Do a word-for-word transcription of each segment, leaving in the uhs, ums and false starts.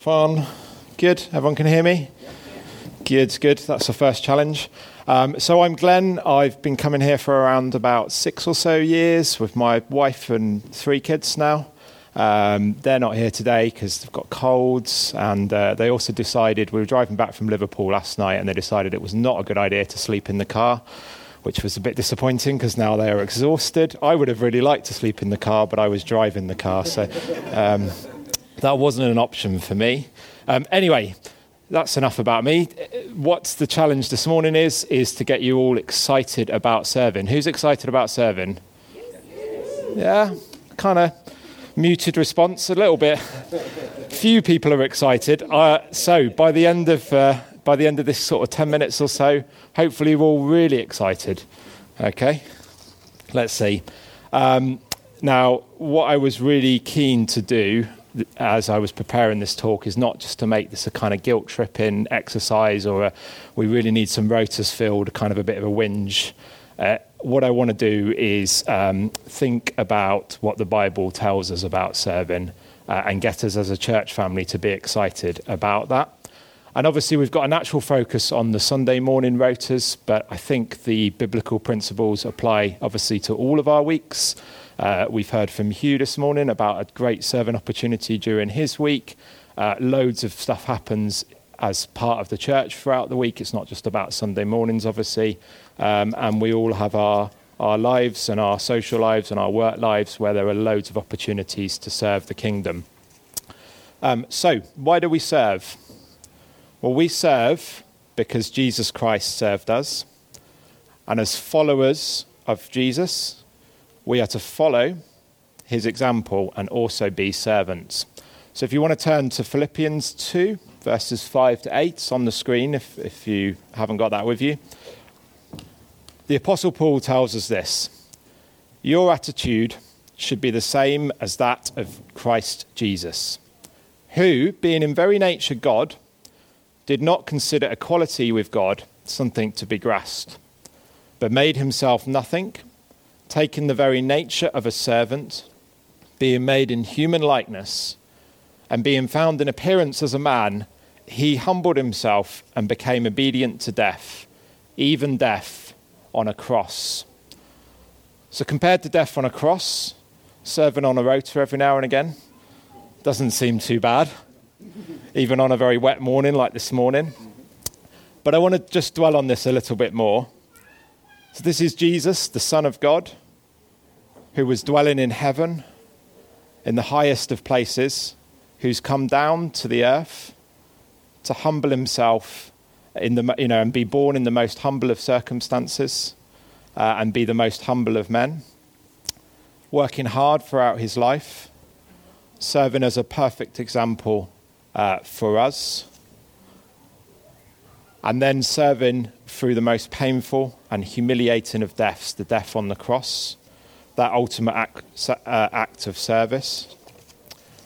Fun, good, everyone can hear me? Good, good, that's the first challenge. Um, so I'm Glenn, I've been coming here for around about six or so years with my wife and three kids now. Um, they're not here today because they've got colds, and uh, they also decided, we were driving back from Liverpool last night and they decided it was not a good idea to sleep in the car, which was a bit disappointing because now they are exhausted. I would have really liked to sleep in the car, but I was driving the car, so... Um, That wasn't an option for me. Um, anyway, that's enough about me. What's the challenge this morning is, is to get you all excited about serving. Who's excited about serving? Yeah, kind of muted response a little bit. Few people are excited. Uh, so by the end of uh, by the end of this sort of ten minutes or so, hopefully we're all really excited. Okay, let's see. Um, now, what I was really keen to do as I was preparing this talk is not just to make this a kind of guilt tripping exercise or a, we really need some rotas filled, kind of a bit of a whinge. Uh, what I want to do is um, think about what the Bible tells us about serving uh, and get us as a church family to be excited about that. And obviously we've got a natural focus on the Sunday morning rotas, but I think the biblical principles apply obviously to all of our weeks. Uh, we've heard from Hugh this morning about a great serving opportunity during his week. Uh, loads of stuff happens as part of the church throughout the week. It's not just about Sunday mornings, obviously. Um, and we all have our, our lives and our social lives and our work lives where there are loads of opportunities to serve the kingdom. Um, so why do we serve? Well, we serve because Jesus Christ served us. And as followers of Jesus, we are to follow his example and also be servants. So if you want to turn to Philippians two, verses five to eight, it's on the screen if, if you haven't got that with you. The Apostle Paul tells us this: your attitude should be the same as that of Christ Jesus, who, being in very nature God, did not consider equality with God something to be grasped, but made himself nothing, taking the very nature of a servant, being made in human likeness, and being found in appearance as a man, he humbled himself and became obedient to death, even death on a cross. So compared to death on a cross, serving on a rota every now and again doesn't seem too bad, even on a very wet morning like this morning. But I want to just dwell on this a little bit more. So this is Jesus, the Son of God, who was dwelling in heaven, in the highest of places, who's come down to the earth to humble himself in the, you know, and be born in the most humble of circumstances uh, and be the most humble of men, working hard throughout his life, serving as a perfect example uh, for us, and then serving through the most painful and humiliating of deaths, the death on the cross, that ultimate act, uh, act of service.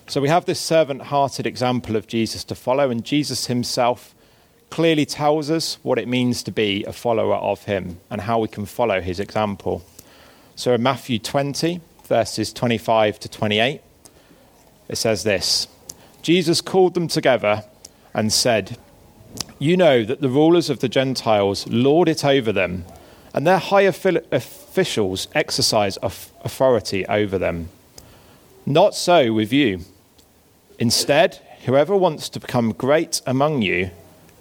So we have this servant-hearted example of Jesus to follow, and Jesus himself clearly tells us what it means to be a follower of him and how we can follow his example. So in Matthew twenty, verses twenty-five to twenty-eight, it says this: Jesus called them together and said, "You know that the rulers of the Gentiles lord it over them, and their high officials exercise authority over them. Not so with you. Instead, whoever wants to become great among you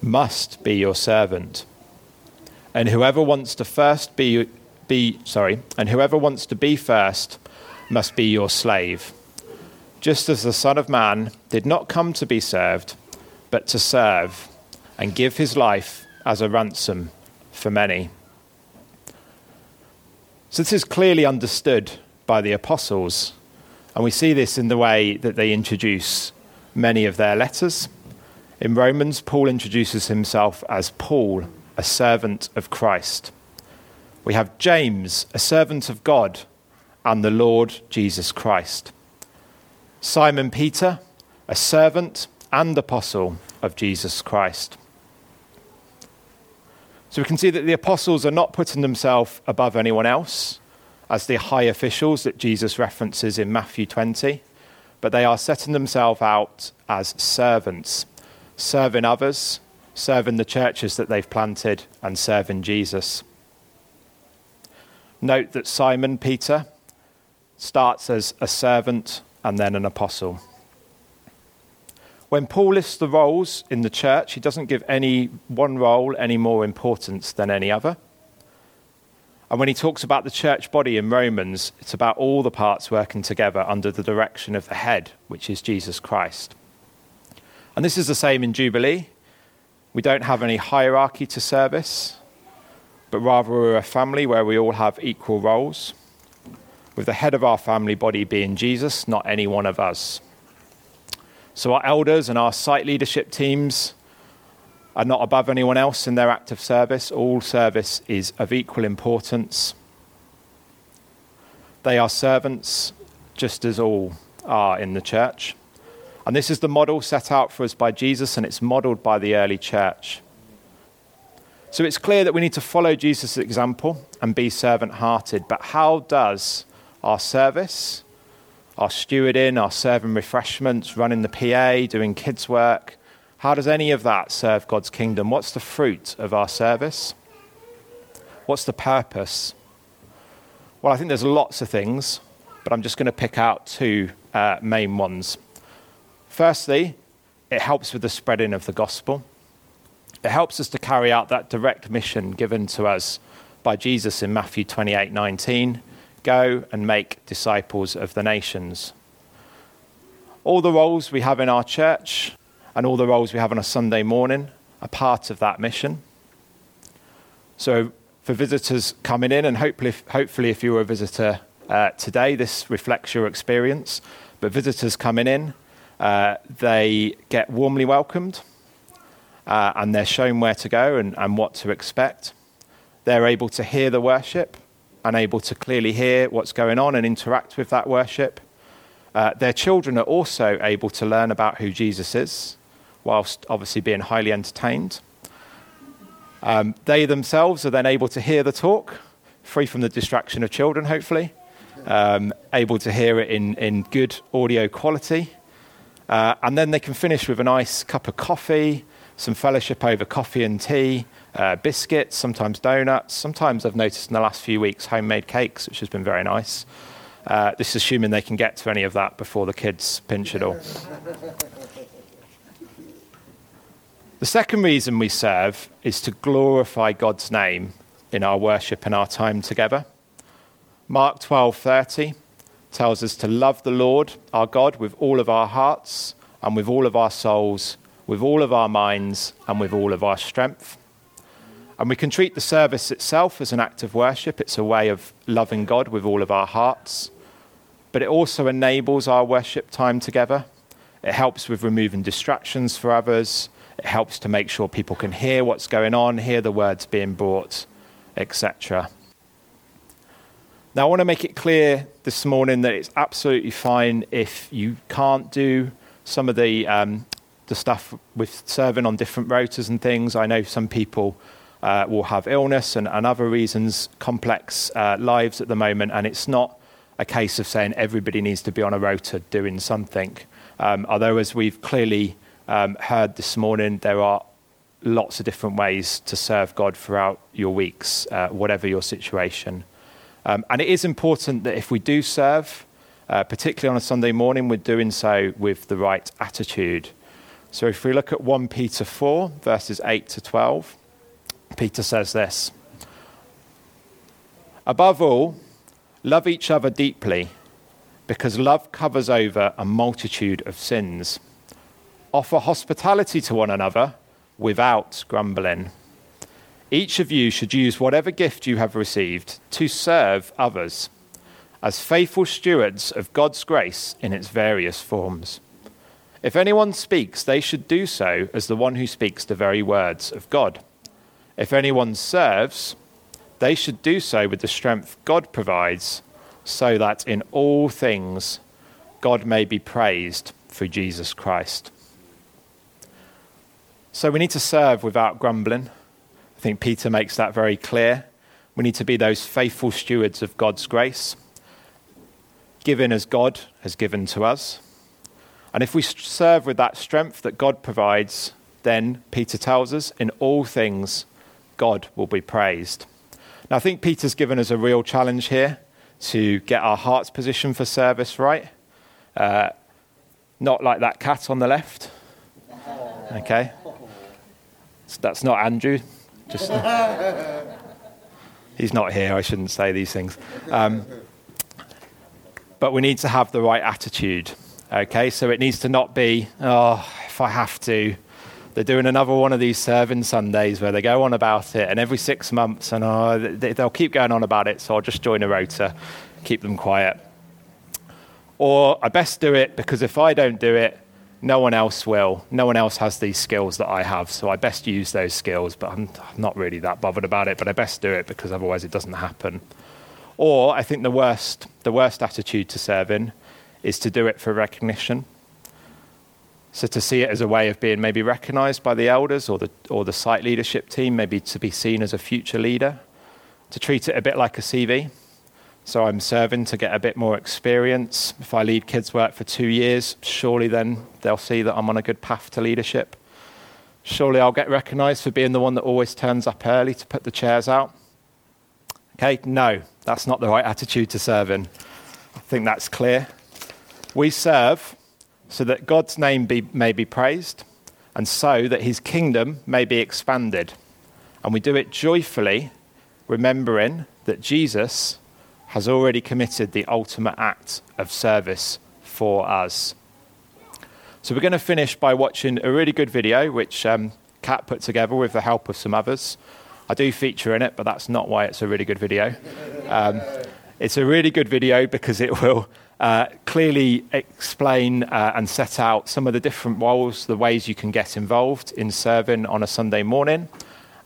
must be your servant. And whoever wants to first be, be sorry, and whoever wants to be first must be your slave. Just as the Son of Man did not come to be served, but to serve, and give his life as a ransom for many." So this is clearly understood by the apostles, and we see this in the way that they introduce many of their letters. In Romans, Paul introduces himself as Paul, a servant of Christ. We have James, a servant of God and the Lord Jesus Christ. Simon Peter, a servant and apostle of Jesus Christ. So we can see that the apostles are not putting themselves above anyone else as the high officials that Jesus references in Matthew twenty, but they are setting themselves out as servants, serving others, serving the churches that they've planted, and serving Jesus. Note that Simon Peter starts as a servant and then an apostle. When Paul lists the roles in the church, he doesn't give any one role any more importance than any other. And when he talks about the church body in Romans, it's about all the parts working together under the direction of the head, which is Jesus Christ. And this is the same in Jubilee. We don't have any hierarchy to service, but rather we're a family where we all have equal roles, with the head of our family body being Jesus, not any one of us. So our elders and our site leadership teams are not above anyone else in their act of service. All service is of equal importance. They are servants, just as all are in the church. And this is the model set out for us by Jesus, and it's modeled by the early church. So it's clear that we need to follow Jesus' example and be servant-hearted. But how does our service, our stewarding, our serving refreshments, running the P A, doing kids' work, how does any of that serve God's kingdom? What's the fruit of our service? What's the purpose? Well, I think there's lots of things, but I'm just going to pick out two uh, main ones. Firstly, it helps with the spreading of the gospel. It helps us to carry out that direct mission given to us by Jesus in Matthew twenty-eight nineteen. Go and make disciples of the nations. All the roles we have in our church and all the roles we have on a Sunday morning are part of that mission. So for visitors coming in, and hopefully, hopefully if you were a visitor uh, today, this reflects your experience. But visitors coming in, uh, they get warmly welcomed uh, and they're shown where to go and, and what to expect. They're able to hear the worship, and able to clearly hear what's going on and interact with that worship. Uh, their children are also able to learn about who Jesus is, whilst obviously being highly entertained. Um, they themselves are then able to hear the talk, free from the distraction of children, hopefully, um, able to hear it in, in good audio quality. Uh, and then they can finish with a nice cup of coffee, some fellowship over coffee and tea, Uh, biscuits, sometimes donuts. Sometimes I've noticed in the last few weeks, homemade cakes, which has been very nice. Uh, this is assuming they can get to any of that before the kids pinch it all. The second reason we serve is to glorify God's name in our worship and our time together. Mark twelve thirty tells us to love the Lord, our God, with all of our hearts and with all of our souls, with all of our minds and with all of our strength. And we can treat the service itself as an act of worship. It's a way of loving God with all of our hearts. But it also enables our worship time together. It helps with removing distractions for others. It helps to make sure people can hear what's going on, hear the words being brought, et cetera. Now, I want to make it clear this morning that it's absolutely fine if you can't do some of the, um, the stuff with serving on different rotas and things. I know some people Uh, will have illness and, and other reasons, complex uh, lives at the moment, and it's not a case of saying everybody needs to be on a rota doing something. Um, although, as we've clearly um, heard this morning, there are lots of different ways to serve God throughout your weeks, uh, whatever your situation. Um, and it is important that if we do serve, uh, particularly on a Sunday morning, we're doing so with the right attitude. So if we look at First Peter four, verses eight to twelve, Peter says this: above all, love each other deeply, because love covers over a multitude of sins. Offer hospitality to one another without grumbling. Each of you should use whatever gift you have received to serve others as faithful stewards of God's grace in its various forms. If anyone speaks, they should do so as the one who speaks the very words of God. If anyone serves, they should do so with the strength God provides, so that in all things God may be praised through Jesus Christ. So we need to serve without grumbling. I think Peter makes that very clear. We need to be those faithful stewards of God's grace, given as God has given to us. And if we serve with that strength that God provides, then Peter tells us, in all things, God will be praised. Now, I think Peter's given us a real challenge here to get our heart's position for service right. Uh, not like that cat on the left. Okay. So that's not Andrew. Just he's not here. I shouldn't say these things. Um, but we need to have the right attitude. Okay, so it needs to not be, oh, if I have to. They're doing another one of these serving Sundays where they go on about it, and every six months, and oh, they, they'll keep going on about it, so I'll just join a rota, keep them quiet. Or I best do it because if I don't do it, no one else will. No one else has these skills that I have, so I best use those skills, but I'm, I'm not really that bothered about it, but I best do it because otherwise it doesn't happen. Or I think the worst, the worst attitude to serving is to do it for recognition. So to see it as a way of being maybe recognized by the elders or the or the site leadership team, maybe to be seen as a future leader, to treat it a bit like a C V. So I'm serving to get a bit more experience. If I lead kids' work for two years, surely then they'll see that I'm on a good path to leadership. Surely I'll get recognized for being the one that always turns up early to put the chairs out. Okay, no, that's not the right attitude to serving. I think that's clear. We serve so that God's name be, may be praised, and so that his kingdom may be expanded. And we do it joyfully, remembering that Jesus has already committed the ultimate act of service for us. So we're going to finish by watching a really good video, which um, Kat put together with the help of some others. I do feature in it, but that's not why it's a really good video. Um, it's a really good video because it will... Uh, clearly explain uh, and set out some of the different roles, the ways you can get involved in serving on a Sunday morning.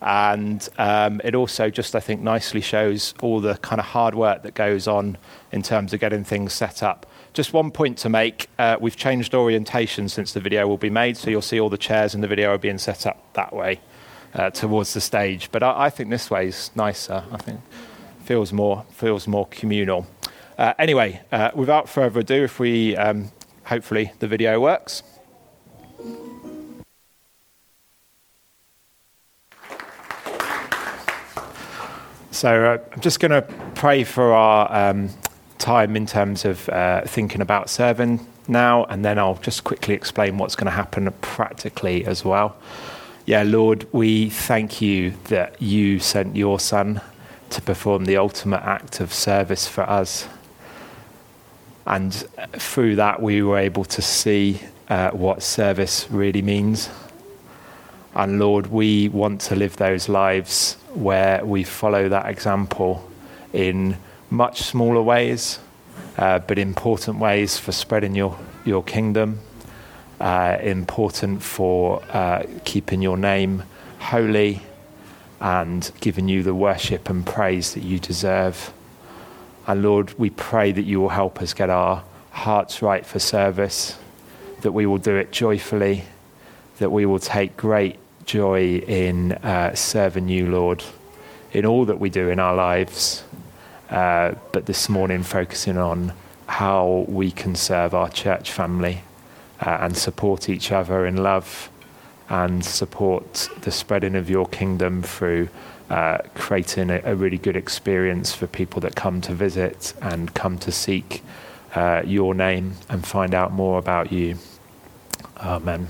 And um, it also just, I think, nicely shows all the kind of hard work that goes on in terms of getting things set up. Just one point to make, uh, we've changed orientation since the video will be made, so you'll see all the chairs in the video are being set up that way uh, towards the stage. But I, I think this way is nicer. I think feels more feels more communal. Uh, anyway, uh, without further ado, if we, um, hopefully the video works. So uh, I'm just going to pray for our um, time in terms of uh, thinking about serving now, and then I'll just quickly explain what's going to happen practically as well. Yeah, Lord, we thank you that you sent your son to perform the ultimate act of service for us. And through that, we were able to see uh, what service really means. And Lord, we want to live those lives where we follow that example in much smaller ways, uh, but important ways for spreading your, your kingdom, uh, important for uh, keeping your name holy and giving you the worship and praise that you deserve. And Lord, we pray that you will help us get our hearts right for service, that we will do it joyfully, that we will take great joy in uh, serving you, Lord, in all that we do in our lives, uh, but this morning focusing on how we can serve our church family uh, and support each other in love and support the spreading of your kingdom through Uh, creating a, a really good experience for people that come to visit and come to seek uh, your name and find out more about you. Amen.